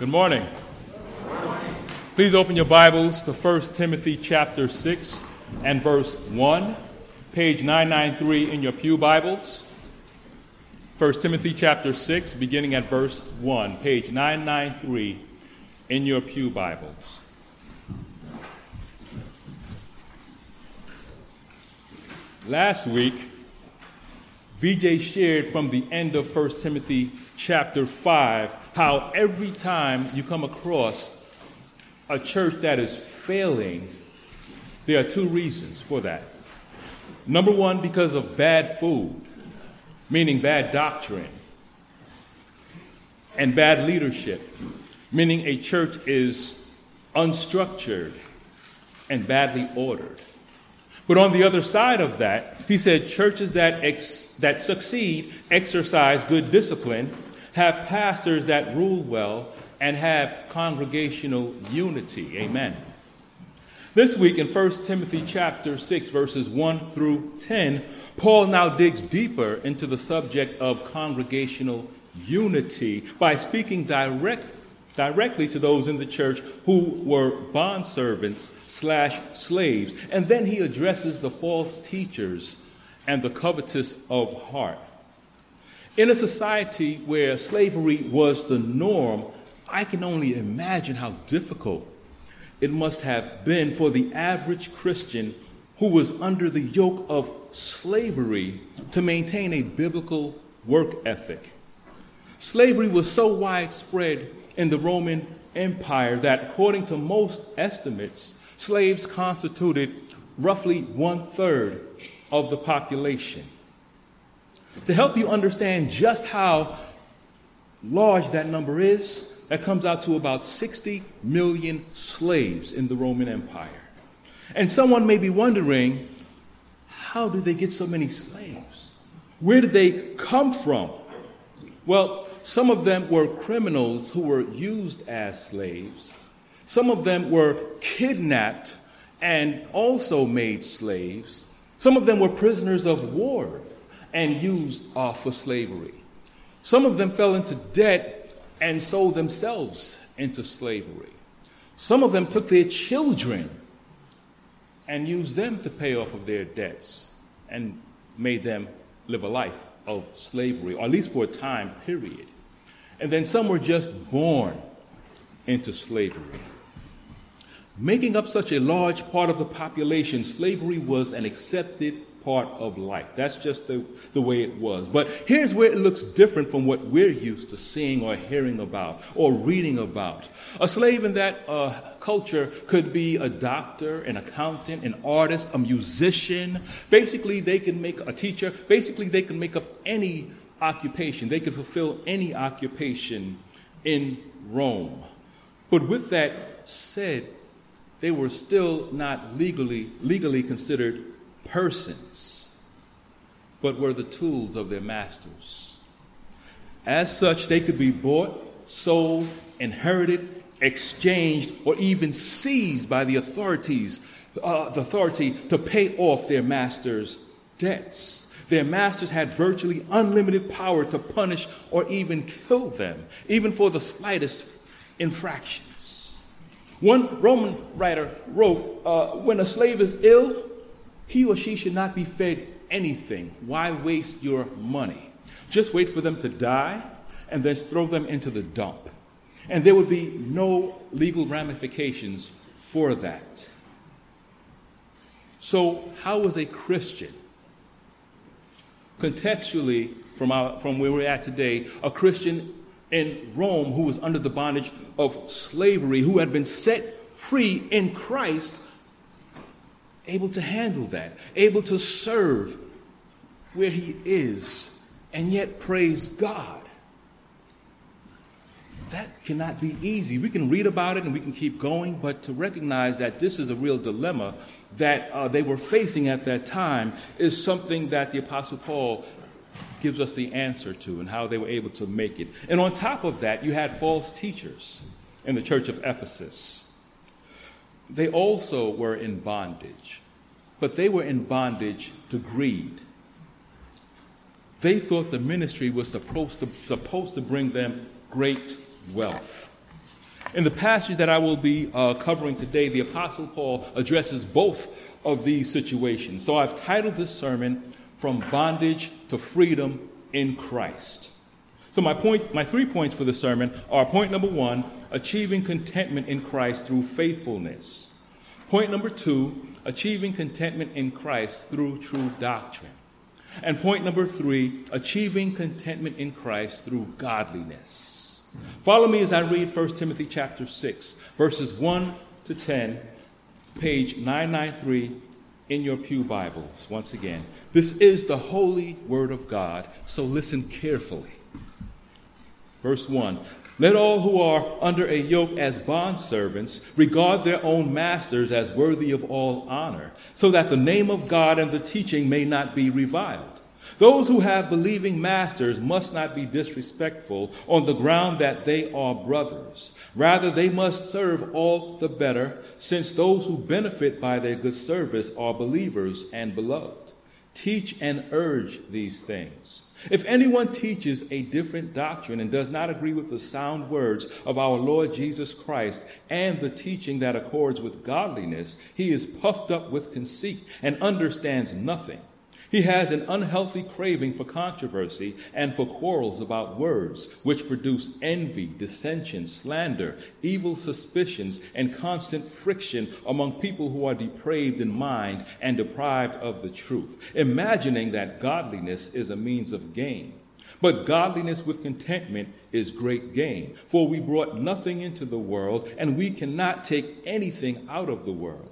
Good morning. Good morning. Please open your Bibles to 1 Timothy chapter 6 and verse 1, page 993 in your pew Bibles. 1 Timothy chapter 6, beginning at verse 1, page 993 in your pew Bibles. Last week, Vijay shared from the end of 1 Timothy chapter 5 how every time you come across a church that is failing, there are two reasons for that. Number one, because of bad food, meaning bad doctrine, and bad leadership, meaning a church is unstructured and badly ordered. But on the other side of that, he said churches that succeed exercise good discipline, have pastors that rule well, and have congregational unity. Amen. This week in 1 Timothy chapter 6, verses 1 through 10, Paul now digs deeper into the subject of congregational unity by speaking directly to those in the church who were bondservants/slaves. And then he addresses the false teachers and the covetous of heart. In a society where slavery was the norm, I can only imagine how difficult it must have been for the average Christian who was under the yoke of slavery to maintain a biblical work ethic. Slavery was so widespread in the Roman Empire that, according to most estimates, slaves constituted roughly 1/3 of the population. To help you understand just how large that number is, that comes out to about 60 million slaves in the Roman Empire. And someone may be wondering, how did they get so many slaves? Where did they come from? Well, some of them were criminals who were used as slaves. Some of them were kidnapped and also made slaves. Some of them were prisoners of war and used for slavery. Some of them fell into debt and sold themselves into slavery. Some of them took their children and used them to pay off of their debts and made them live a life of slavery, or at least for a time period. And then some were just born into slavery. Making up such a large part of the population, slavery was an accepted part of life. That's just the way it was. But here's where it looks different from what we're used to seeing or hearing about or reading about. A slave in that culture could be a doctor, an accountant, an artist, a musician. A teacher. Basically, they can make up any occupation. They could fulfill any occupation in Rome. But with that said, they were still not legally considered persons, but were the tools of their masters. As such, they could be bought, sold, inherited, exchanged, or even seized by the authority to pay off their master's debts. Their masters had virtually unlimited power to punish or even kill them, even for the slightest infractions. One Roman writer wrote, when a slave is ill, he or she should not be fed anything. Why waste your money? Just wait for them to die and then throw them into the dump. And there would be no legal ramifications for that. So how was a Christian? Contextually, from where we're at today, a Christian in Rome who was under the bondage of slavery, who had been set free in Christ, able to handle that, able to serve where he is, and yet praise God. That cannot be easy. We can read about it and we can keep going, but to recognize that this is a real dilemma that they were facing at that time is something that the Apostle Paul gives us the answer to and how they were able to make it. And on top of that, you had false teachers in the church of Ephesus. They also were in bondage, but they were in bondage to greed. They thought the ministry was supposed to bring them great wealth. In the passage that I will be covering today, the Apostle Paul addresses both of these situations. So I've titled this sermon, From Bondage to Freedom in Christ. So my 3 points for the sermon are point number 1, achieving contentment in Christ through faithfulness. Point number 2, achieving contentment in Christ through true doctrine. And point number 3, achieving contentment in Christ through godliness. Follow me as I read 1 Timothy chapter 6, verses 1 to 10, page 993 in your pew Bibles. Once again, this is the holy word of God, so listen carefully. Verse 1, let all who are under a yoke as bondservants regard their own masters as worthy of all honor, so that the name of God and the teaching may not be reviled. Those who have believing masters must not be disrespectful on the ground that they are brothers. Rather, they must serve all the better, since those who benefit by their good service are believers and beloved. Teach and urge these things. If anyone teaches a different doctrine and does not agree with the sound words of our Lord Jesus Christ and the teaching that accords with godliness, he is puffed up with conceit and understands nothing. He has an unhealthy craving for controversy and for quarrels about words, which produce envy, dissension, slander, evil suspicions, and constant friction among people who are depraved in mind and deprived of the truth, imagining that godliness is a means of gain. But godliness with contentment is great gain, for we brought nothing into the world, and we cannot take anything out of the world.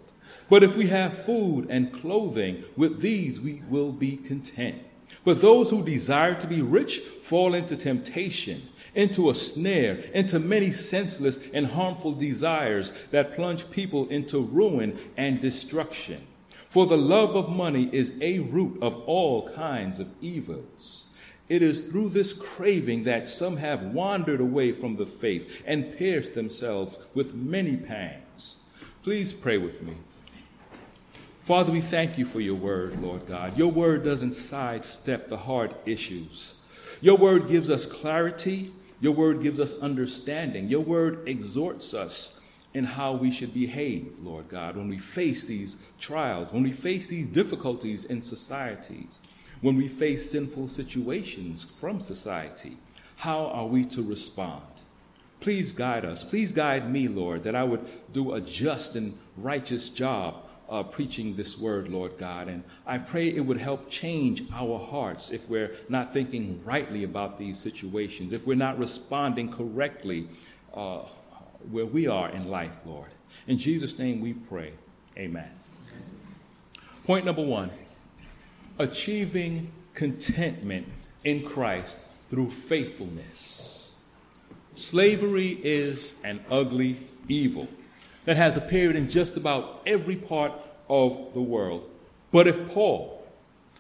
But if we have food and clothing, with these we will be content. But those who desire to be rich fall into temptation, into a snare, into many senseless and harmful desires that plunge people into ruin and destruction. For the love of money is a root of all kinds of evils. It is through this craving that some have wandered away from the faith and pierced themselves with many pangs. Please pray with me. Father, we thank you for your word, Lord God. Your word doesn't sidestep the hard issues. Your word gives us clarity. Your word gives us understanding. Your word exhorts us in how we should behave, Lord God, when we face these trials, when we face these difficulties in societies, when we face sinful situations from society. How are we to respond? Please guide us. Please guide me, Lord, that I would do a just and righteous job preaching this word, Lord God, and I pray it would help change our hearts if we're not thinking rightly about these situations, if we're not responding correctly where we are in life, Lord. In Jesus' name we pray, amen. Point number 1, achieving contentment in Christ through faithfulness. Slavery is an ugly evil that has appeared in just about every part of the world. But if Paul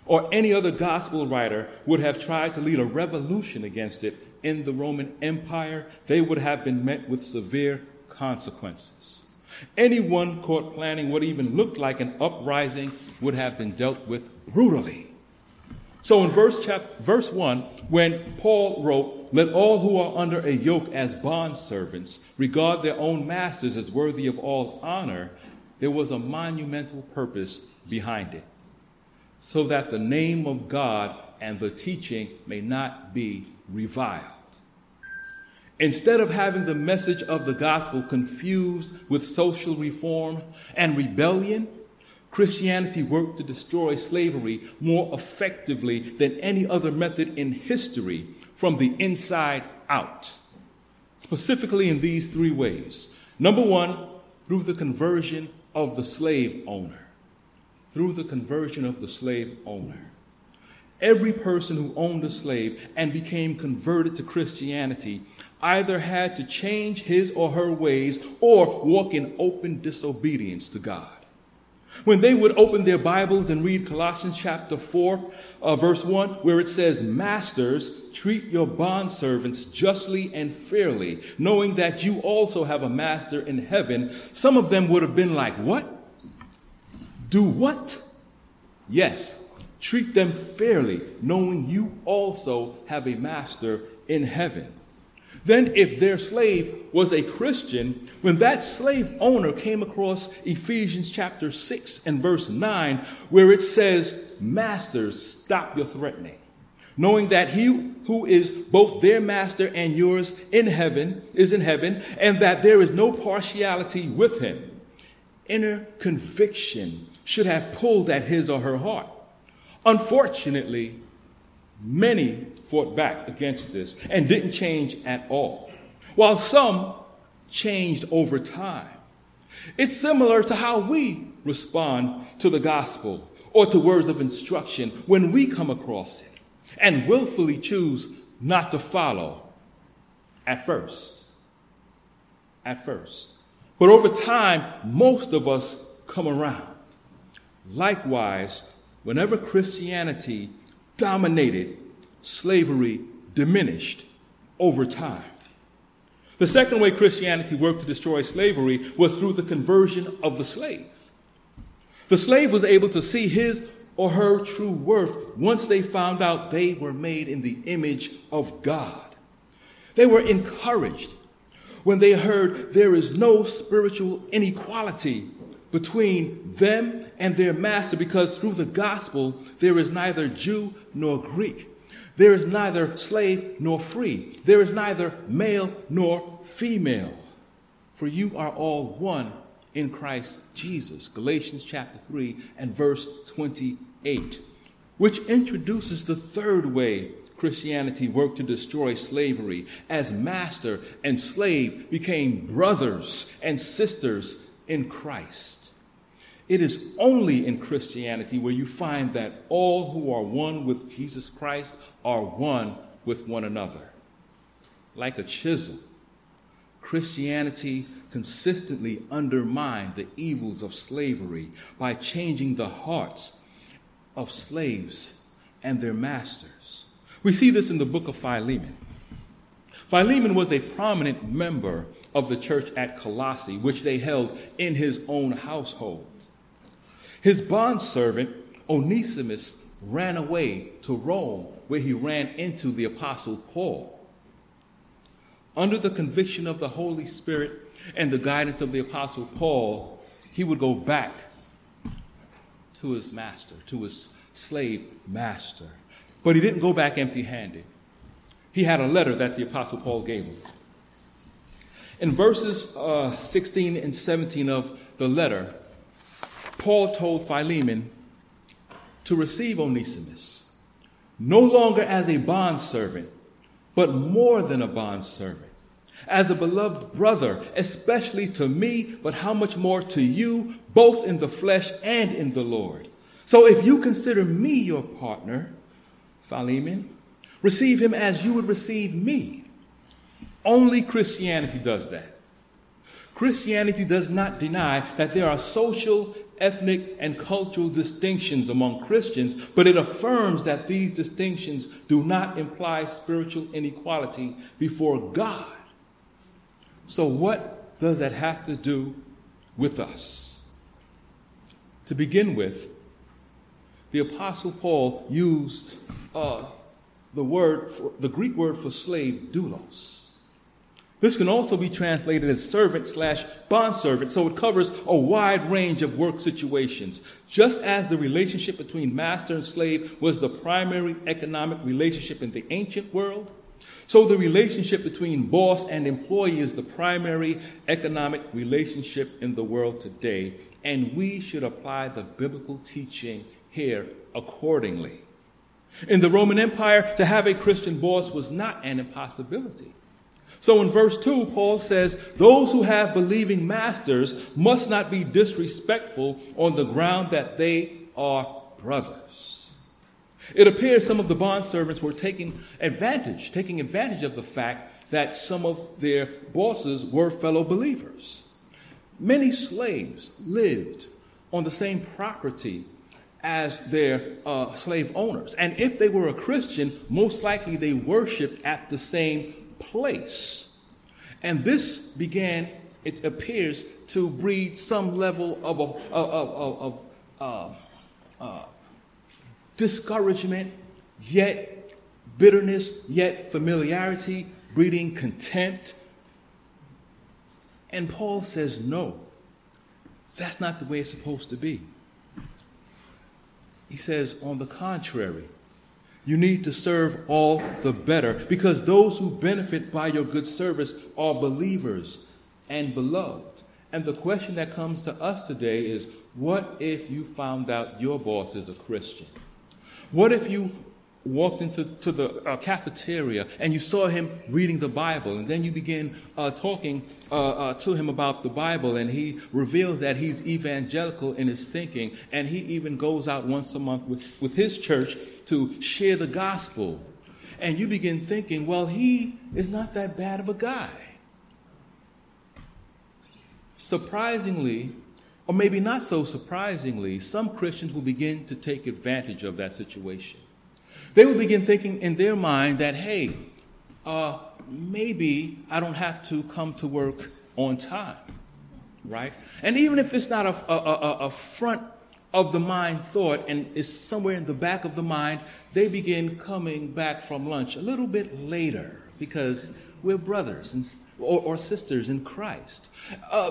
or any other gospel writer would have tried to lead a revolution against it in the Roman Empire, they would have been met with severe consequences. Anyone caught planning what even looked like an uprising would have been dealt with brutally. So in verse 1, when Paul wrote, let all who are under a yoke as bondservants regard their own masters as worthy of all honor, there was a monumental purpose behind it, so that the name of God and the teaching may not be reviled. Instead of having the message of the gospel confused with social reform and rebellion, Christianity worked to destroy slavery more effectively than any other method in history from the inside out, specifically in these 3 ways. Number 1, through the conversion of the slave owner. Through the conversion of the slave owner. Every person who owned a slave and became converted to Christianity either had to change his or her ways or walk in open disobedience to God. When they would open their Bibles and read Colossians chapter 4, verse 1, where it says, Masters, treat your bondservants justly and fairly, knowing that you also have a master in heaven, some of them would have been like, what? Do what? Yes, treat them fairly, knowing you also have a master in heaven. Then if their slave was a Christian, when that slave owner came across Ephesians chapter 6 and verse 9, where it says, "Masters, stop your threatening, knowing that he who is both their master and yours in heaven is in heaven, and that there is no partiality with him." Inner conviction should have pulled at his or her heart. Unfortunately, many fought back against this and didn't change at all, while some changed over time. It's similar to how we respond to the gospel or to words of instruction when we come across it and willfully choose not to follow at first. But over time, most of us come around. Likewise, whenever Christianity dominated, slavery diminished over time. The second way Christianity worked to destroy slavery was through the conversion of the slave. The slave was able to see his or her true worth once they found out they were made in the image of God. They were encouraged when they heard there is no spiritual inequality between them and their master, because through the gospel there is neither Jew nor Greek. There is neither slave nor free. There is neither male nor female, for you are all one in Christ Jesus. Galatians chapter 3 and verse 28, which introduces the third way Christianity worked to destroy slavery, as master and slave became brothers and sisters in Christ. It is only in Christianity where you find that all who are one with Jesus Christ are one with one another. Like a chisel, Christianity consistently undermined the evils of slavery by changing the hearts of slaves and their masters. We see this in the book of Philemon. Philemon was a prominent member of the church at Colossae, which they held in his own household. His bondservant, Onesimus, ran away to Rome, where he ran into the apostle Paul. Under the conviction of the Holy Spirit and the guidance of the apostle Paul, he would go back to his master, to his slave master. But he didn't go back empty-handed. He had a letter that the apostle Paul gave him. In verses 16 and 17 of the letter, Paul told Philemon to receive Onesimus, no longer as a bondservant, but more than a bondservant, as a beloved brother, especially to me, but how much more to you, both in the flesh and in the Lord. So if you consider me your partner, Philemon, receive him as you would receive me. Only Christianity does that. Christianity does not deny that there are social, ethnic, and cultural distinctions among Christians, but it affirms that these distinctions do not imply spiritual inequality before God. So what does that have to do with us? To begin with, the apostle Paul used the Greek word for slave, doulos. This can also be translated as servant/bondservant, so it covers a wide range of work situations. Just as the relationship between master and slave was the primary economic relationship in the ancient world, so the relationship between boss and employee is the primary economic relationship in the world today, and we should apply the biblical teaching here accordingly. In the Roman Empire, to have a Christian boss was not an impossibility. So in verse 2, Paul says, those who have believing masters must not be disrespectful on the ground that they are brothers. It appears some of the bondservants were taking advantage of the fact that some of their bosses were fellow believers. Many slaves lived on the same property as their slave owners. And if they were a Christian, most likely they worshiped at the same place. And this began, it appears, to breed some level of discouragement, yet bitterness, yet familiarity, breeding contempt. And Paul says, no, that's not the way it's supposed to be. He says, on the contrary, you need to serve all the better, because those who benefit by your good service are believers and beloved. And the question that comes to us today is, what if you found out your boss is a Christian? What if you walked into the cafeteria and you saw him reading the Bible, and then you begin talking to him about the Bible, and he reveals that he's evangelical in his thinking, and he even goes out once a month with his church to share the gospel. And you begin thinking, well, he is not that bad of a guy. Surprisingly, or maybe not so surprisingly, some Christians will begin to take advantage of that situation. They will begin thinking in their mind that, hey, maybe I don't have to come to work on time, right? And even if it's not a front of the mind thought and it's somewhere in the back of the mind, they begin coming back from lunch a little bit later because we're brothers and or sisters in Christ.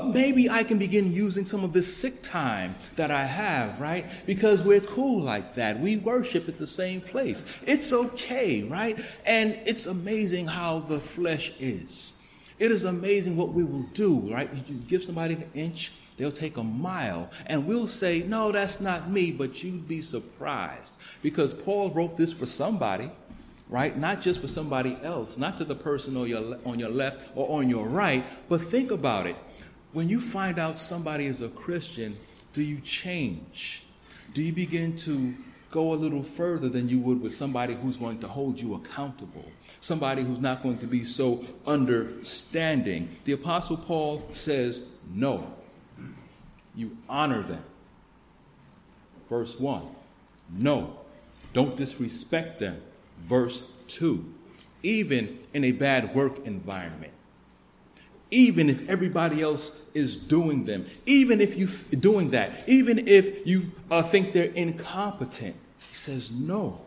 Maybe I can begin using some of this sick time that I have, right? Because we're cool like that. We worship at the same place. It's okay, right? And it's amazing how the flesh is. It is amazing what we will do, right? You give somebody an inch, they'll take a mile. And we'll say, no, that's not me, but you'd be surprised. Because Paul wrote this for somebody, right? Not just for somebody else, not to the person on your left or on your right, but think about it. When you find out somebody is a Christian, do you change? Do you begin to go a little further than you would with somebody who's going to hold you accountable, somebody who's not going to be so understanding? The Apostle Paul says, no, you honor them. Verse 1, no, don't disrespect them. Verse 2, even in a bad work environment, even if everybody else is doing them, even if you're doing that, even if you think they're incompetent, he says, no.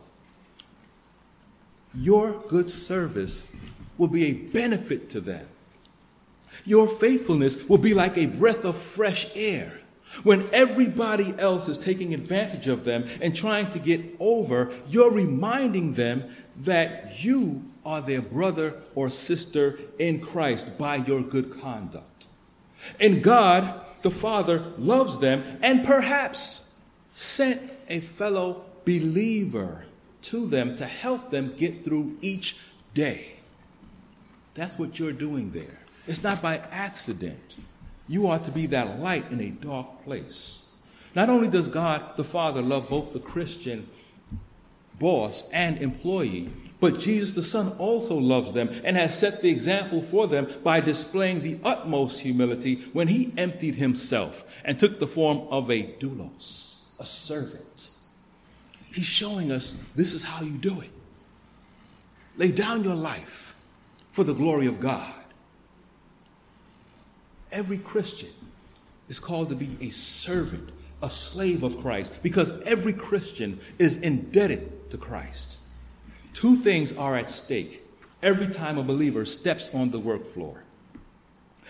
Your good service will be a benefit to them. Your faithfulness will be like a breath of fresh air. When everybody else is taking advantage of them and trying to get over, you're reminding them that you are their brother or sister in Christ by your good conduct. And God, the Father, loves them and perhaps sent a fellow believer to them to help them get through each day. That's what you're doing there. It's not by accident. You are to be that light in a dark place. Not only does God the Father love both the Christian boss and employee, but Jesus the Son also loves them and has set the example for them by displaying the utmost humility when he emptied himself and took the form of a doulos, a servant. He's showing us this is how you do it. Lay down your life for the glory of God. Every Christian is called to be a servant, a slave of Christ, because every Christian is indebted to Christ. Two things are at stake every time a believer steps on the work floor.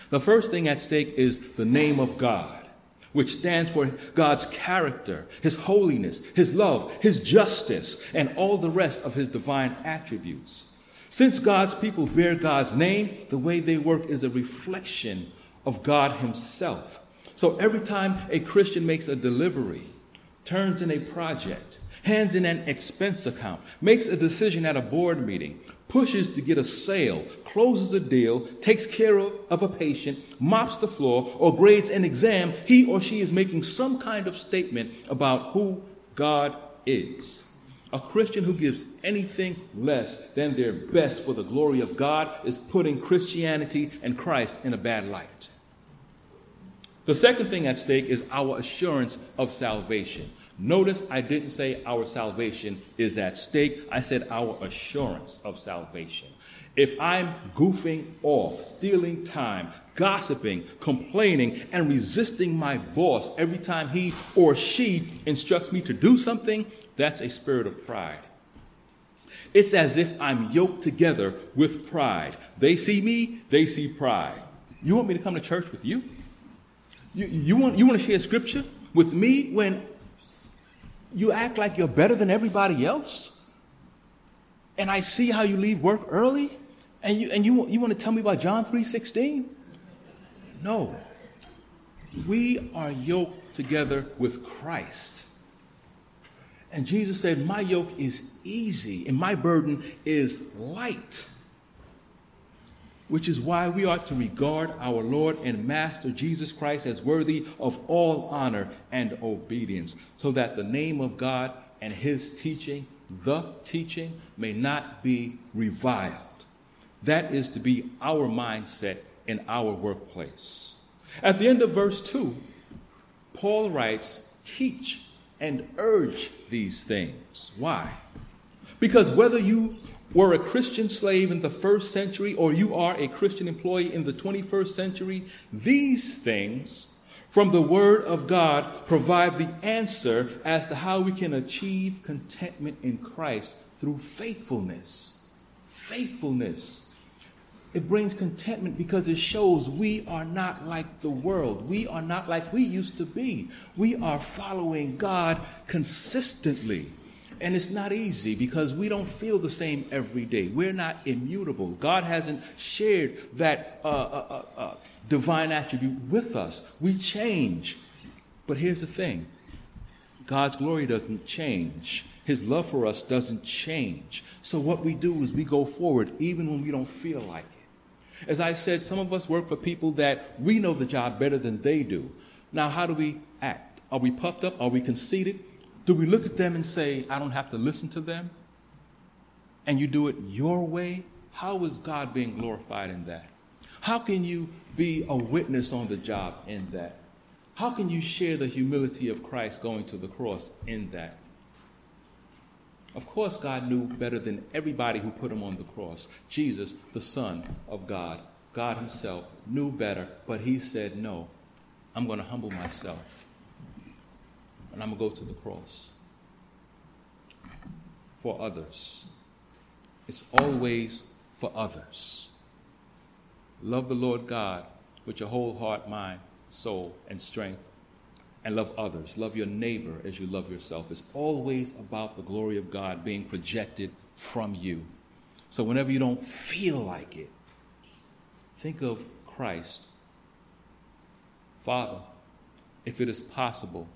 The first thing at stake is the name of God, which stands for God's character, his holiness, his love, his justice, and all the rest of his divine attributes. Since God's people bear God's name, the way they work is a reflection of God himself. So every time a Christian makes a delivery, turns in a project, hands in an expense account, makes a decision at a board meeting, pushes to get a sale, closes a deal, takes care of a patient, mops the floor, or grades an exam, he or she is making some kind of statement about who God is. A Christian who gives anything less than their best for the glory of God is putting Christianity and Christ in a bad light. The second thing at stake is our assurance of salvation. Notice I didn't say our salvation is at stake. I said our assurance of salvation. If I'm goofing off, stealing time, gossiping, complaining, and resisting my boss every time he or she instructs me to do something, that's a spirit of pride. It's as if I'm yoked together with pride. They see me, they see pride. You want me to come to church with you? You want to share scripture with me when you act like you're better than everybody else? And I see how you leave work early, and you want to tell me about John 3:16? No. We are yoked together with Christ. And Jesus said, my yoke is easy and my burden is light. Which is why we ought to regard our Lord and Master Jesus Christ as worthy of all honor and obedience, so that the name of God and his teaching, the teaching, may not be reviled. That is to be our mindset in our workplace. At the end of verse 2, Paul writes, teach and urge these things. Why? Because whether you were a Christian slave in the first century or you are a Christian employee in the 21st century, these things from the Word of God provide the answer as to how we can achieve contentment in Christ through faithfulness. Faithfulness. It brings contentment because it shows we are not like the world. We are not like we used to be. We are following God consistently. And it's not easy because we don't feel the same every day. We're not immutable. God hasn't shared that divine attribute with us. We change. But here's the thing. God's glory doesn't change. His love for us doesn't change. So what we do is we go forward even when we don't feel like it. As I said, some of us work for people that we know the job better than they do. Now, how do we act? Are we puffed up? Are we conceited? Do we look at them and say, I don't have to listen to them? And you do it your way? How is God being glorified in that? How can you be a witness on the job in that? How can you share the humility of Christ going to the cross in that? Of course, God knew better than everybody who put him on the cross. Jesus, the Son of God, God himself, knew better, but he said, no, I'm going to humble myself, and I'm going to go to the cross for others. It's always for others. Love the Lord God with your whole heart, mind, soul, and strength. And love others. Love your neighbor as you love yourself. It's always about the glory of God being projected from you. So whenever you don't feel like it, think of Christ. Father, if it is possible,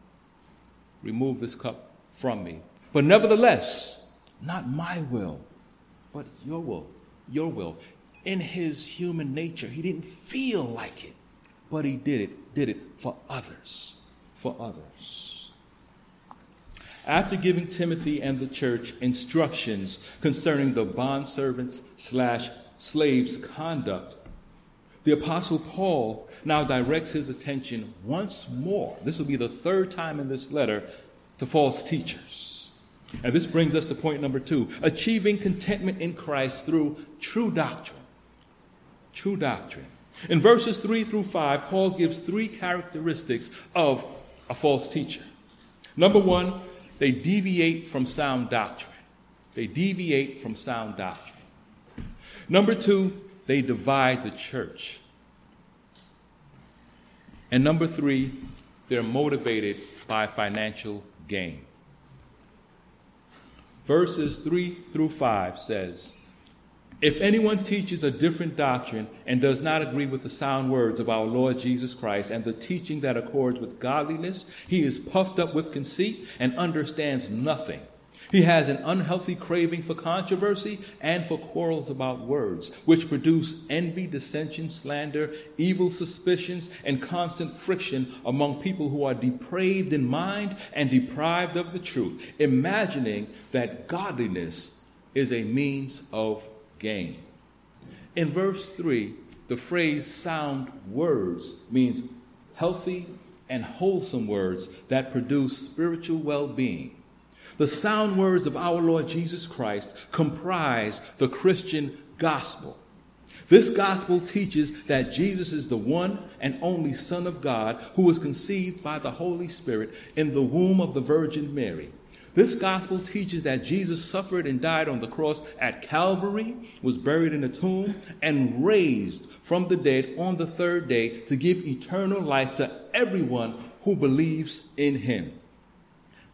remove this cup from me. But nevertheless, not my will, but your will. Your will. In his human nature, he didn't feel like it, but he did it for others. For others. After giving Timothy and the church instructions concerning the bondservants / slaves' conduct, the Apostle Paul now directs his attention once more. This will be the third time in this letter to false teachers. And this brings us to point number 2, achieving contentment in Christ through true doctrine. True doctrine. In verses 3-5, Paul gives 3 characteristics of a false teacher. Number 1, they deviate from sound doctrine. They deviate from sound doctrine. Number 2, they divide the church. And number 3, they're motivated by financial gain. Verses 3-5 says, if anyone teaches a different doctrine and does not agree with the sound words of our Lord Jesus Christ and the teaching that accords with godliness, he is puffed up with conceit and understands nothing. He has an unhealthy craving for controversy and for quarrels about words, which produce envy, dissension, slander, evil suspicions, and constant friction among people who are depraved in mind and deprived of the truth, imagining that godliness is a means of gain. In verse 3, the phrase sound words means healthy and wholesome words that produce spiritual well-being. The sound words of our Lord Jesus Christ comprise the Christian gospel. This gospel teaches that Jesus is the one and only Son of God who was conceived by the Holy Spirit in the womb of the Virgin Mary. This gospel teaches that Jesus suffered and died on the cross at Calvary, was buried in a tomb, and raised from the dead on the third day to give eternal life to everyone who believes in him.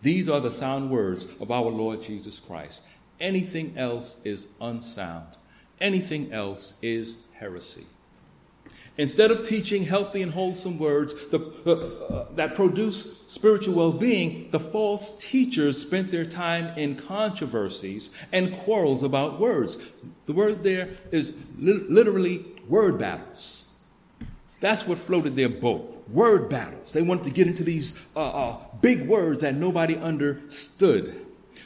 These are the sound words of our Lord Jesus Christ. Anything else is unsound. Anything else is heresy. Instead of teaching healthy and wholesome words that produce spiritual well-being, the false teachers spent their time in controversies and quarrels about words. The word there is literally word battles. That's what floated their boat, word battles. They wanted to get into these big words that nobody understood.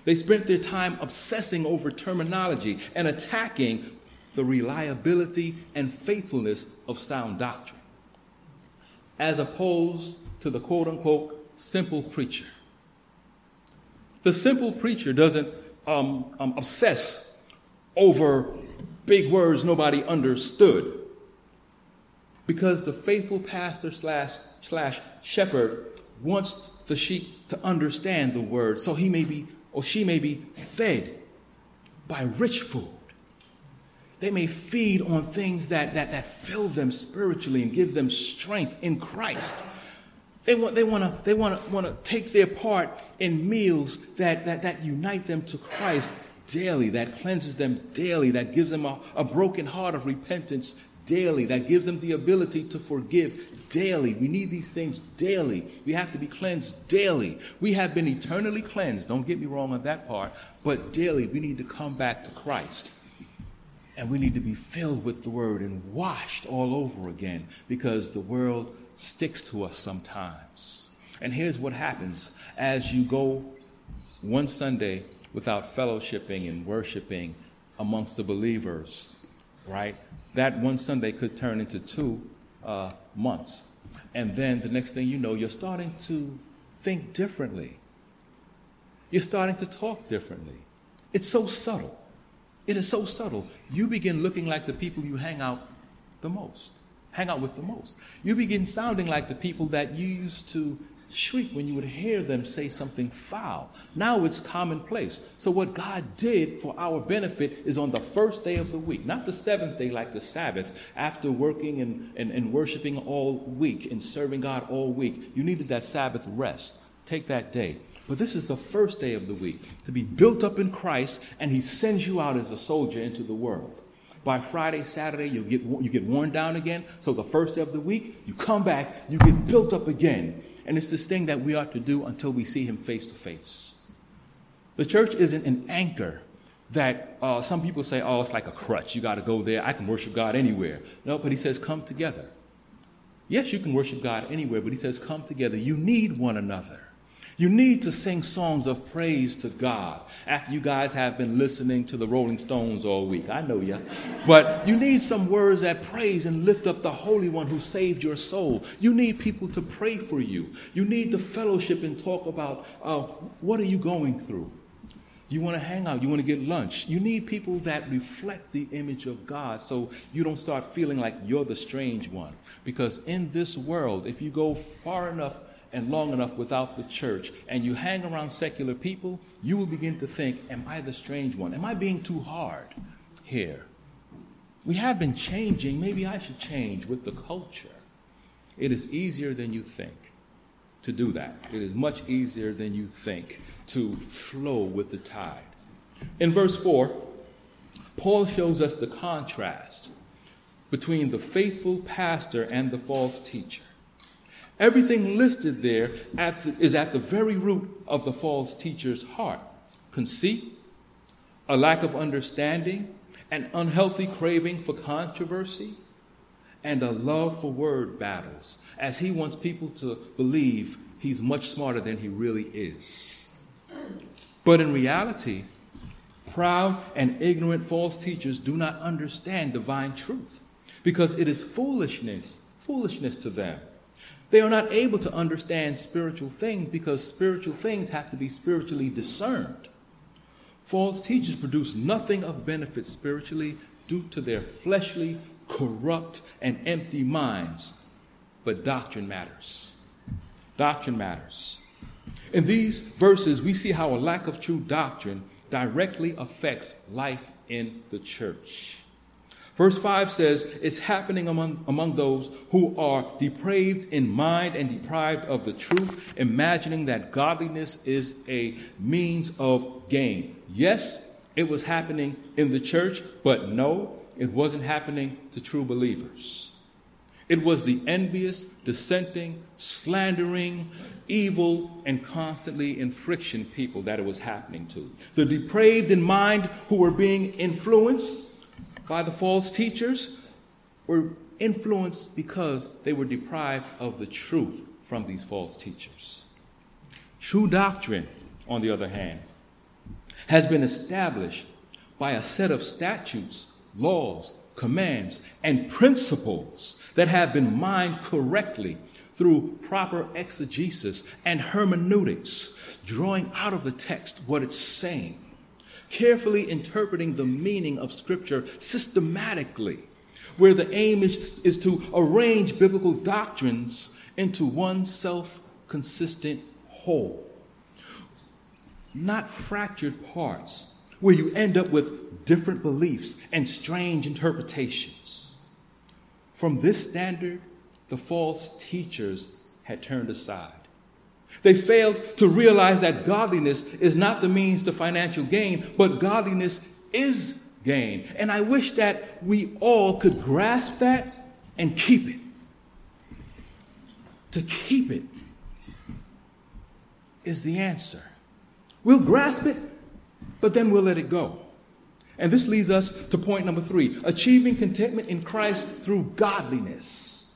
They spent their time obsessing over terminology and attacking the reliability and faithfulness of sound doctrine, as opposed to the quote-unquote simple preacher. The simple preacher doesn't obsess over big words nobody understood, because the faithful pastor slash shepherd wants the sheep to understand the word so he may be or she may be fed by rich food. They may feed on things that fill them spiritually and give them strength in Christ. They want to take their part in meals that unite them to Christ daily, that cleanses them daily, that gives them a broken heart of repentance daily, that gives them the ability to forgive daily. We need these things daily. We have to be cleansed daily. We have been eternally cleansed. Don't get me wrong on that part, but daily we need to come back to Christ. And we need to be filled with the word and washed all over again, because the world sticks to us sometimes. And here's what happens as you go one Sunday without fellowshipping and worshiping amongst the believers, right? That one Sunday could turn into 2 months. And then the next thing you know, you're starting to think differently. You're starting to talk differently. It's so subtle. It is so subtle. You begin looking like the people you hang out with the most. You begin sounding like the people that you used to shriek when you would hear them say something foul. Now it's commonplace. So what God did for our benefit is on the first day of the week, not the seventh day like the Sabbath, after working and worshiping all week and serving God all week. You needed that Sabbath rest. Take that day. But this is the first day of the week to be built up in Christ, and he sends you out as a soldier into the world. By Friday, Saturday, you get worn down again. So the first day of the week, you come back, you get built up again. And it's this thing that we ought to do until we see him face to face. The church isn't an anchor that some people say, oh, it's like a crutch. You got to go there. I can worship God anywhere. No, but he says, come together. Yes, you can worship God anywhere, but he says, come together. You need one another. You need to sing songs of praise to God after you guys have been listening to the Rolling Stones all week. I know ya. But you need some words that praise and lift up the Holy One who saved your soul. You need people to pray for you. You need to fellowship and talk about what are you going through. You want to hang out. You want to get lunch. You need people that reflect the image of God so you don't start feeling like you're the strange one. Because in this world, if you go far enough and long enough without the church, and you hang around secular people, you will begin to think, am I the strange one? Am I being too hard here? We have been changing. Maybe I should change with the culture. It is easier than you think to do that. It is much easier than you think to flow with the tide. In verse 4, Paul shows us the contrast between the faithful pastor and the false teacher. Everything listed there is at the very root of the false teacher's heart. Conceit, a lack of understanding, an unhealthy craving for controversy, and a love for word battles, as he wants people to believe he's much smarter than he really is. But in reality, proud and ignorant false teachers do not understand divine truth, because it is foolishness to them. They are not able to understand spiritual things because spiritual things have to be spiritually discerned. False teachers produce nothing of benefit spiritually due to their fleshly, corrupt, and empty minds. But doctrine matters. Doctrine matters. In these verses, we see how a lack of true doctrine directly affects life in the church. Verse 5 says, it's happening among those who are depraved in mind and deprived of the truth, imagining that godliness is a means of gain. Yes, it was happening in the church, but no, it wasn't happening to true believers. It was the envious, dissenting, slandering, evil, and constantly in friction people that it was happening to. The depraved in mind who were being influenced by the false teachers were influenced because they were deprived of the truth from these false teachers. True doctrine, on the other hand, has been established by a set of statutes, laws, commands, and principles that have been mined correctly through proper exegesis and hermeneutics, drawing out of the text what it's saying, carefully interpreting the meaning of Scripture systematically, where the aim is to arrange biblical doctrines into one self-consistent whole, not fractured parts, where you end up with different beliefs and strange interpretations. From this standard, the false teachers had turned aside. They failed to realize that godliness is not the means to financial gain, but godliness is gain. And I wish that we all could grasp that and keep it. To keep it is the answer. We'll grasp it, but then we'll let it go. And this leads us to point number 3, achieving contentment in Christ through godliness.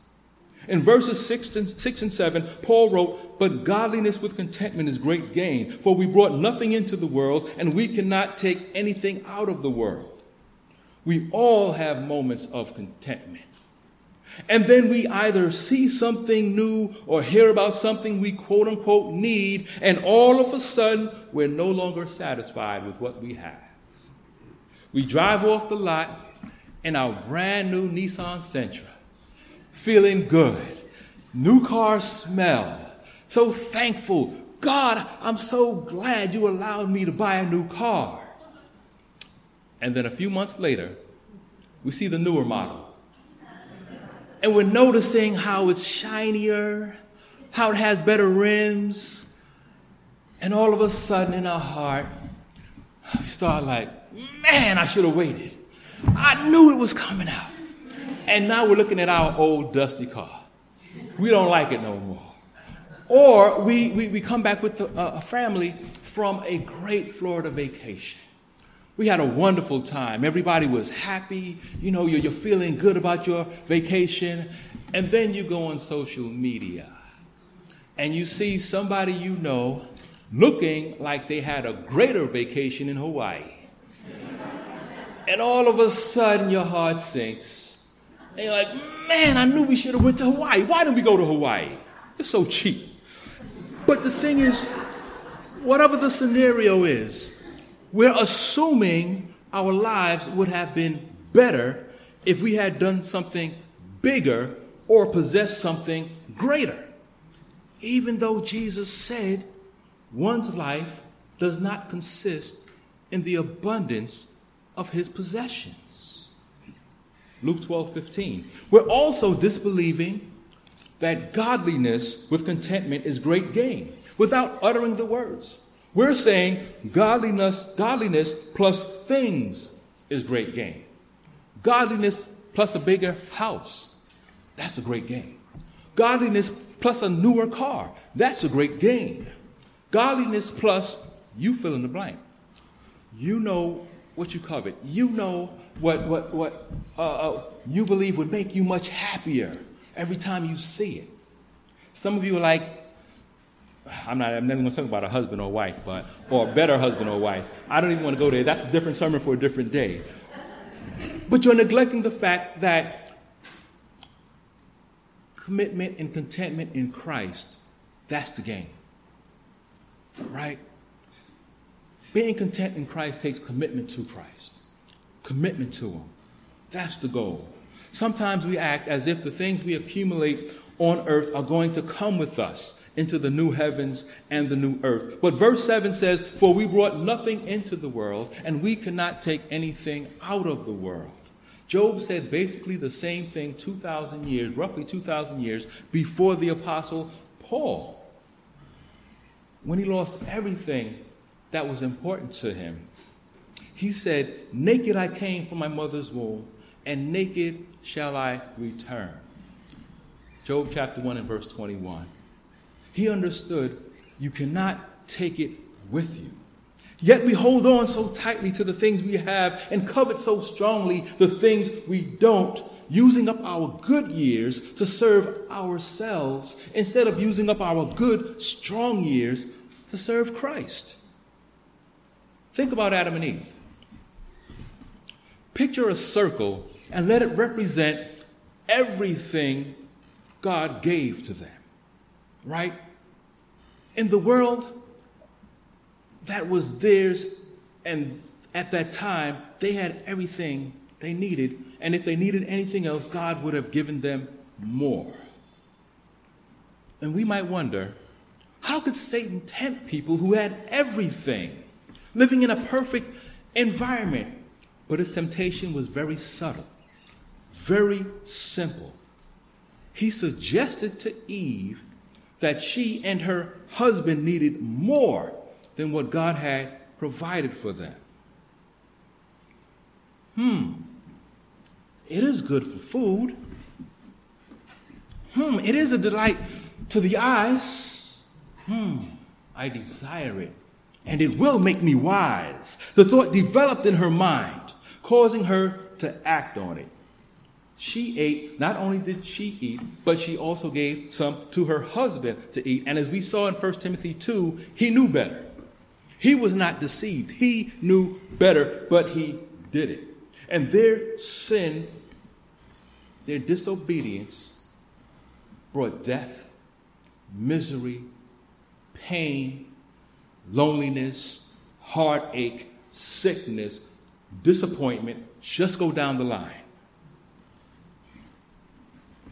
In verses 6 and 7, Paul wrote, "But godliness with contentment is great gain, for we brought nothing into the world, and we cannot take anything out of the world." We all have moments of contentment. And then we either see something new or hear about something we quote-unquote need, and all of a sudden, we're no longer satisfied with what we have. We drive off the lot in our brand new Nissan Sentra, feeling good, new car smell, so thankful. God, I'm so glad you allowed me to buy a new car. And then a few months later, we see the newer model. And we're noticing how it's shinier, how it has better rims. And all of a sudden in our heart, we start like, man, I should have waited. I knew it was coming out. And now we're looking at our old dusty car. We don't like it no more. Or we come back with a family from a great Florida vacation. We had a wonderful time. Everybody was happy. You know, you're feeling good about your vacation. And then you go on social media and you see somebody you know looking like they had a greater vacation in Hawaii. And all of a sudden your heart sinks. And you're like, man, I knew we should have went to Hawaii. Why didn't we go to Hawaii? It's so cheap. But the thing is, whatever the scenario is, we're assuming our lives would have been better if we had done something bigger or possessed something greater. Even though Jesus said one's life does not consist in the abundance of his possessions. Luke 12:15. We're also disbelieving that godliness with contentment is great gain without uttering the words. We're saying godliness plus things is great gain. Godliness plus a bigger house, that's a great gain. Godliness plus a newer car, that's a great gain. Godliness plus, you fill in the blank. You know what you covet. You know what you believe would make you much happier every time you see it. Some of you are like, I'm never going to talk about a husband or wife, or a better husband or wife. I don't even want to go there. That's a different sermon for a different day. But you're neglecting the fact that commitment and contentment in Christ, that's the game, right? Being content in Christ takes commitment to Christ. Commitment to him. That's the goal. Sometimes we act as if the things we accumulate on earth are going to come with us into the new heavens and the new earth. But verse 7 says, for we brought nothing into the world, and we cannot take anything out of the world. Job said basically the same thing 2,000 years, roughly 2,000 years before the apostle Paul, when he lost everything that was important to him. He said, naked I came from my mother's womb, and naked shall I return. Job chapter 1 and verse 21. He understood you cannot take it with you. Yet we hold on so tightly to the things we have and covet so strongly the things we don't, using up our good years to serve ourselves instead of using up our good, strong years to serve Christ. Think about Adam and Eve. Picture a circle and let it represent everything God gave to them, right? In the world that was theirs, and at that time, they had everything they needed, and if they needed anything else, God would have given them more. And we might wonder, how could Satan tempt people who had everything, living in a perfect environment? But his temptation was very subtle, very simple. He suggested to Eve that she and her husband needed more than what God had provided for them. It is good for food. It is a delight to the eyes. I desire it, and it will make me wise. The thought developed in her mind, causing her to act on it. She ate. Not only did she eat, but she also gave some to her husband to eat. And as we saw in 1 Timothy 2, he knew better. He was not deceived. He knew better, but he did it. And their sin, their disobedience, brought death, misery, pain, loneliness, heartache, sickness, disappointment. Just go down the line.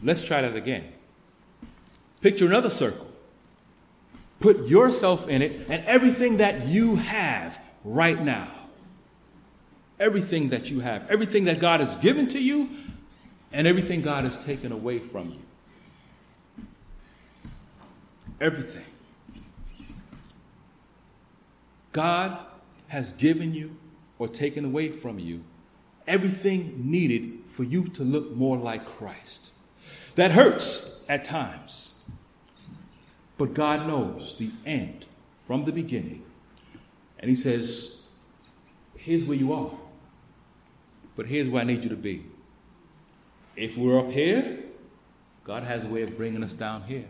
Let's try that again. Picture another circle. Put yourself in it and everything that you have right now. Everything that you have, everything that God has given to you, and everything God has taken away from you. Everything. God has given you or taken away from you everything needed for you to look more like Christ. That hurts at times, but God knows the end from the beginning, and he says, here's where you are, but here's where I need you to be. If we're up here, God has a way of bringing us down here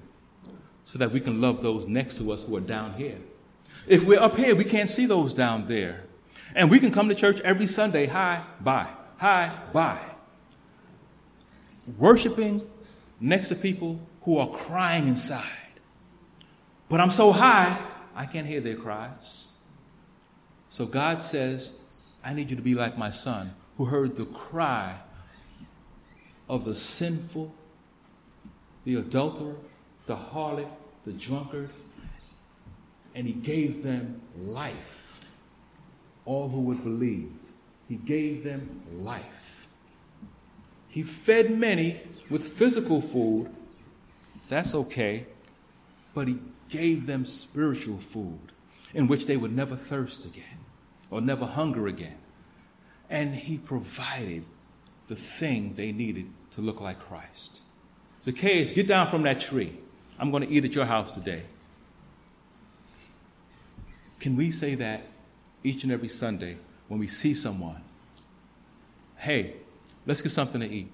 so that we can love those next to us who are down here. If we're up here, we can't see those down there. And we can come to church every Sunday, hi, bye, hi, bye, worshiping next to people who are crying inside. But I'm so high, I can't hear their cries. So God says, I need you to be like my son who heard the cry of the sinful, the adulterer, the harlot, the drunkard, and he gave them life. All who would believe, he gave them life. He fed many with physical food. That's okay. But he gave them spiritual food in which they would never thirst again or never hunger again. And he provided the thing they needed to look like Christ. Zacchaeus, get down from that tree. I'm going to eat at your house today. Can we say that each and every Sunday when we see someone? Hey, let's get something to eat.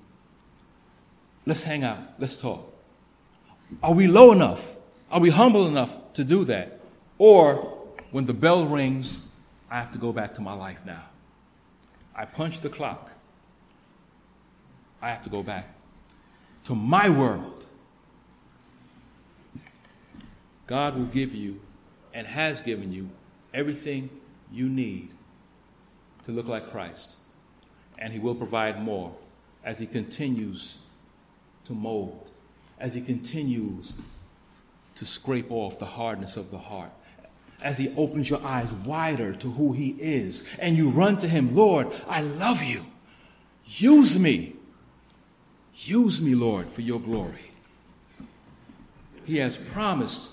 Let's hang out. Let's talk. Are we low enough? Are we humble enough to do that? Or when the bell rings, I have to go back to my life now. I punch the clock. I have to go back to my world. God will give you and has given you everything you need to look like Christ. And he will provide more as he continues to mold as he continues to scrape off the hardness of the heart, as he opens your eyes wider to who he is, and you run to him, Lord, I love you. Use me. Use me, Lord, for your glory. He has promised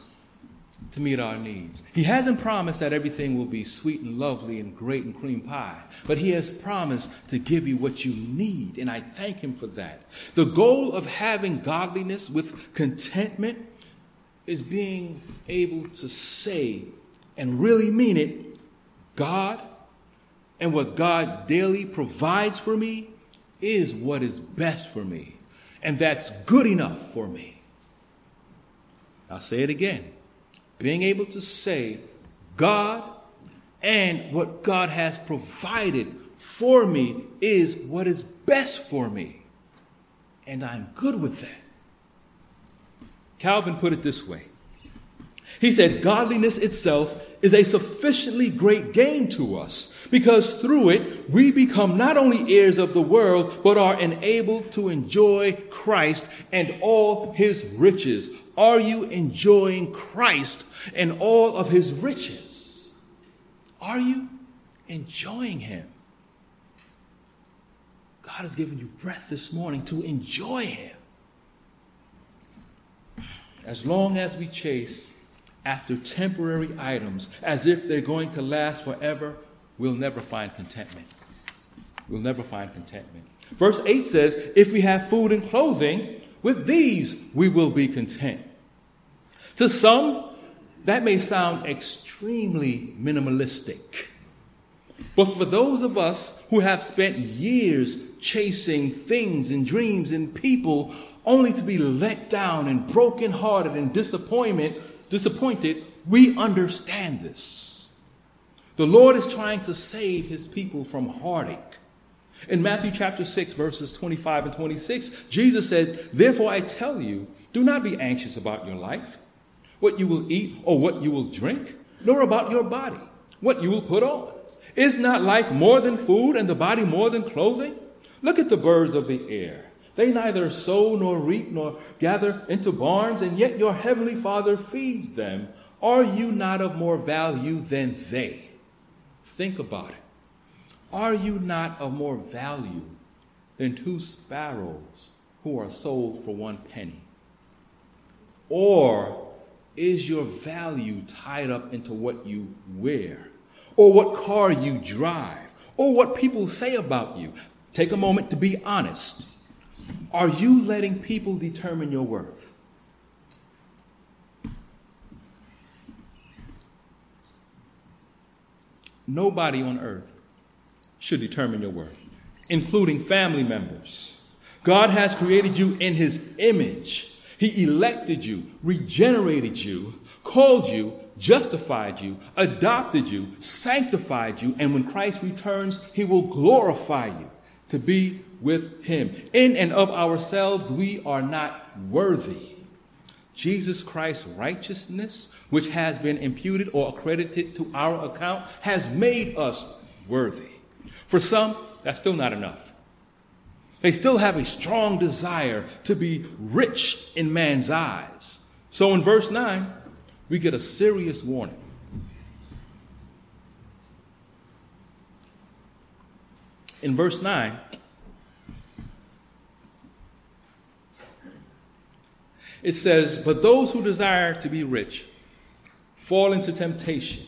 to meet our needs. He hasn't promised that everything will be sweet and lovely and great and cream pie, but he has promised to give you what you need, and I thank him for that. The goal of having godliness with contentment is being able to say and really mean it, God and what God daily provides for me is what is best for me, and that's good enough for me. I'll say it again. Being able to say God and what God has provided for me is what is best for me. And I'm good with that. Calvin put it this way. He said, godliness itself is a sufficiently great gain to us because through it we become not only heirs of the world, but are enabled to enjoy Christ and all his riches. Are you enjoying Christ and all of his riches? Are you enjoying him? God has given you breath this morning to enjoy him. As long as we chase after temporary items as if they're going to last forever, we'll never find contentment. We'll never find contentment. Verse 8 says, if we have food and clothing, with these we will be content. To some, that may sound extremely minimalistic. But for those of us who have spent years chasing things and dreams and people only to be let down and brokenhearted and disappointed, we understand this. The Lord is trying to save his people from heartache. In Matthew chapter 6, verses 25 and 26, Jesus said, therefore I tell you, do not be anxious about your life, what you will eat or what you will drink, nor about your body, what you will put on. Is not life more than food and the body more than clothing? Look at the birds of the air. They neither sow nor reap nor gather into barns, and yet your heavenly Father feeds them. Are you not of more value than they? Think about it. Are you not of more value than 2 sparrows who are sold for 1 penny? Or is your value tied up into what you wear, or what car you drive, or what people say about you? Take a moment to be honest. Are you letting people determine your worth? Nobody on earth should determine your worth, including family members. God has created you in his image. He elected you, regenerated you, called you, justified you, adopted you, sanctified you, and when Christ returns, he will glorify you to be with him. In and of ourselves, we are not worthy. Jesus Christ's righteousness, which has been imputed or accredited to our account, has made us worthy. For some, that's still not enough. They still have a strong desire to be rich in man's eyes. So in verse 9, we get a serious warning. In verse 9, it says, but those who desire to be rich fall into temptation,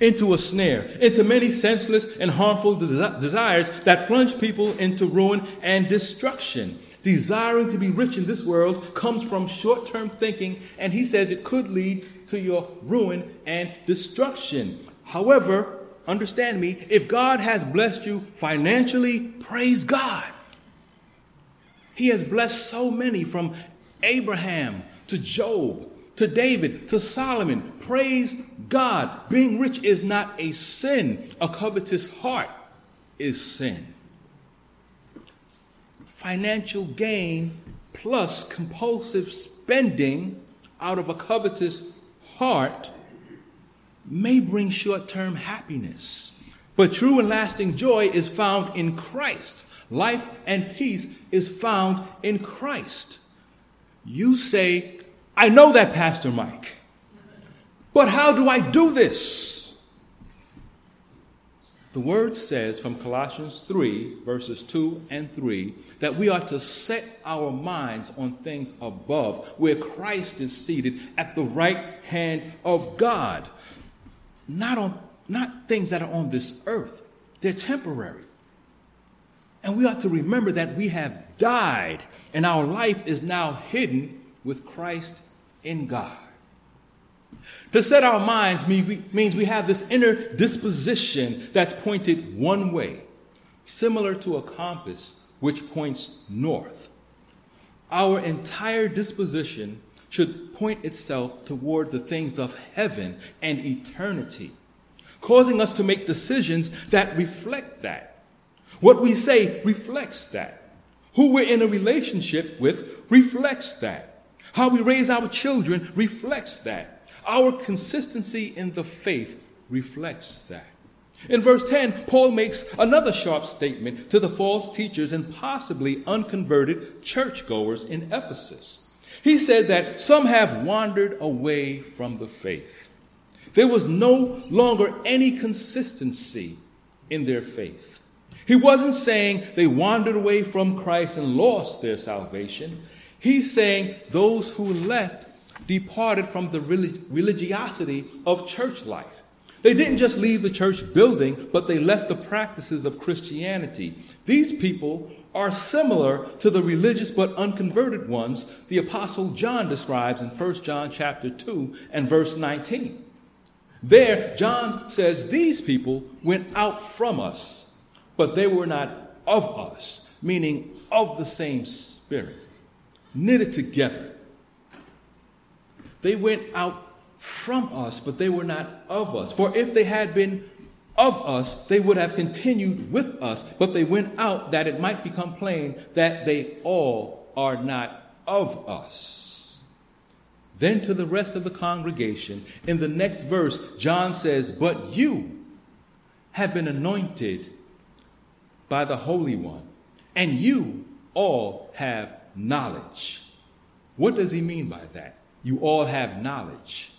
into a snare, into many senseless and harmful desires that plunge people into ruin and destruction. Desiring to be rich in this world comes from short-term thinking, and he says it could lead to your ruin and destruction. However, understand me, if God has blessed you financially, praise God. He has blessed so many, from Abraham to Job to David to Solomon. Praise God. Being rich is not a sin. A covetous heart is sin. Financial gain plus compulsive spending out of a covetous heart may bring short-term happiness, but true and lasting joy is found in Christ. Life and peace is found in Christ. You say, I know that, Pastor Mike, but how do I do this? The word says from Colossians 3, verses 2 and 3, that we are to set our minds on things above, where Christ is seated at the right hand of God. Not things that are on this earth. They're temporary. And we ought to remember that we have died and our life is now hidden with Christ in God. To set our minds means we have this inner disposition that's pointed one way, similar to a compass which points north. Our entire disposition should point itself toward the things of heaven and eternity, causing us to make decisions that reflect that. What we say reflects that. Who we're in a relationship with reflects that. How we raise our children reflects that. Our consistency in the faith reflects that. In verse 10, Paul makes another sharp statement to the false teachers and possibly unconverted churchgoers in Ephesus. He said that some have wandered away from the faith. There was no longer any consistency in their faith. He wasn't saying they wandered away from Christ and lost their salvation. He's saying those who left departed from the religiosity of church life. They didn't just leave the church building, but they left the practices of Christianity. These people are similar to the religious but unconverted ones the Apostle John describes in 1 John chapter 2 and verse 19. There, John says, these people went out from us, but they were not of us, meaning of the same spirit, knitted together. They went out from us, but they were not of us. For if they had been of us, they would have continued with us, but they went out that it might become plain that they all are not of us. Then to the rest of the congregation, in the next verse, John says, but you have been anointed by the Holy One, and you all have knowledge. What does he mean by that? You all have knowledge.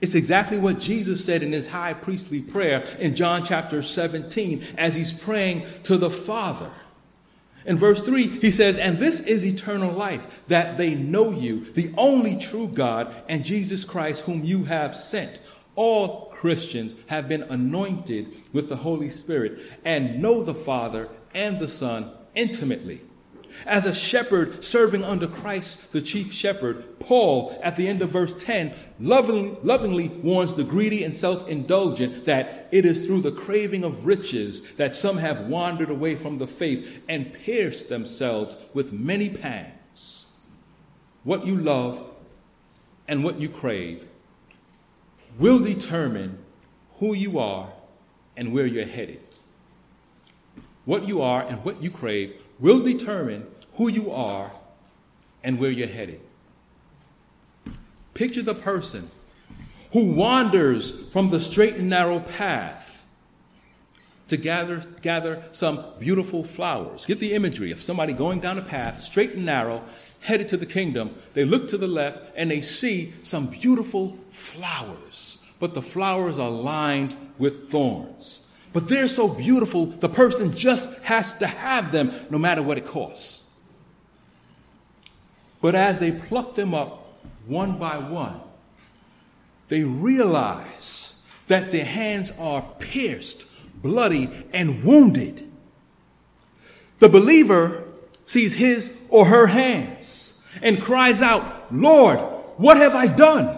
It's exactly what Jesus said in his high priestly prayer in John chapter 17 as he's praying to the Father. In verse 3, he says, and this is eternal life, that they know you, the only true God, and Jesus Christ, whom you have sent. All Christians have been anointed with the Holy Spirit and know the Father and the Son intimately. As a shepherd serving under Christ, the chief shepherd, Paul, at the end of verse 10, lovingly warns the greedy and self-indulgent that it is through the craving of riches that some have wandered away from the faith and pierced themselves with many pangs. What you love and what you crave will determine who you are and where you're headed. What you are and what you crave will determine who you are and where you're headed. Picture the person who wanders from the straight and narrow path to gather some beautiful flowers. Get the imagery of somebody going down a path, straight and narrow, headed to the kingdom. They look to the left and they see some beautiful flowers, but the flowers are lined with thorns. But they're so beautiful, the person just has to have them no matter what it costs. But as they pluck them up one by one, they realize that their hands are pierced, bloody, and wounded. The believer sees his or her hands and cries out, Lord, what have I done?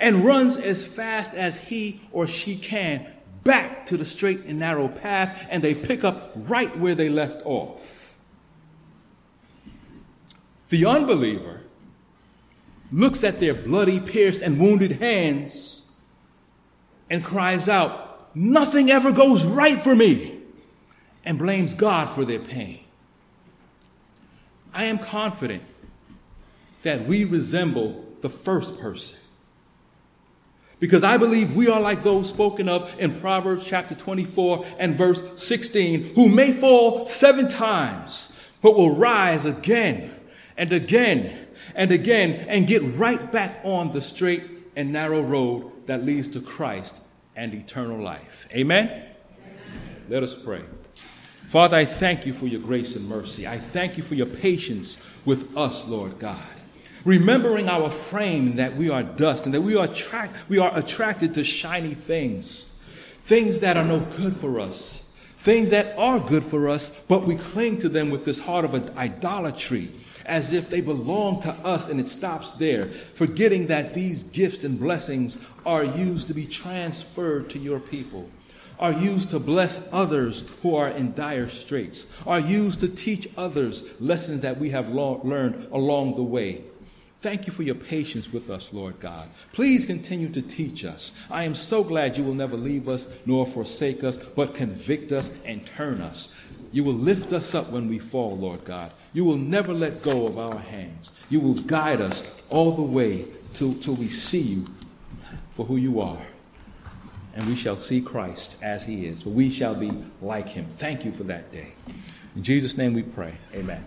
And runs as fast as he or she can back to the straight and narrow path, and they pick up right where they left off. The unbeliever looks at their bloody, pierced, and wounded hands and cries out, nothing ever goes right for me, and blames God for their pain. I am confident that we resemble the first person, because I believe we are like those spoken of in Proverbs chapter 24 and verse 16, who may fall 7 times, but will rise again and again and again and get right back on the straight and narrow road that leads to Christ and eternal life. Amen? Amen. Let us pray. Father, I thank you for your grace and mercy. I thank you for your patience with us, Lord God. Remembering our frame, that we are dust and that we are attracted to shiny things, things that are no good for us, things that are good for us, but we cling to them with this heart of idolatry as if they belong to us, and it stops there, forgetting that these gifts and blessings are used to be transferred to your people, are used to bless others who are in dire straits, are used to teach others lessons that we have learned along the way. Thank you for your patience with us, Lord God. Please continue to teach us. I am so glad you will never leave us nor forsake us, but convict us and turn us. You will lift us up when we fall, Lord God. You will never let go of our hands. You will guide us all the way till we see you for who you are. And we shall see Christ as he is, for we shall be like him. Thank you for that day. In Jesus' name we pray. Amen.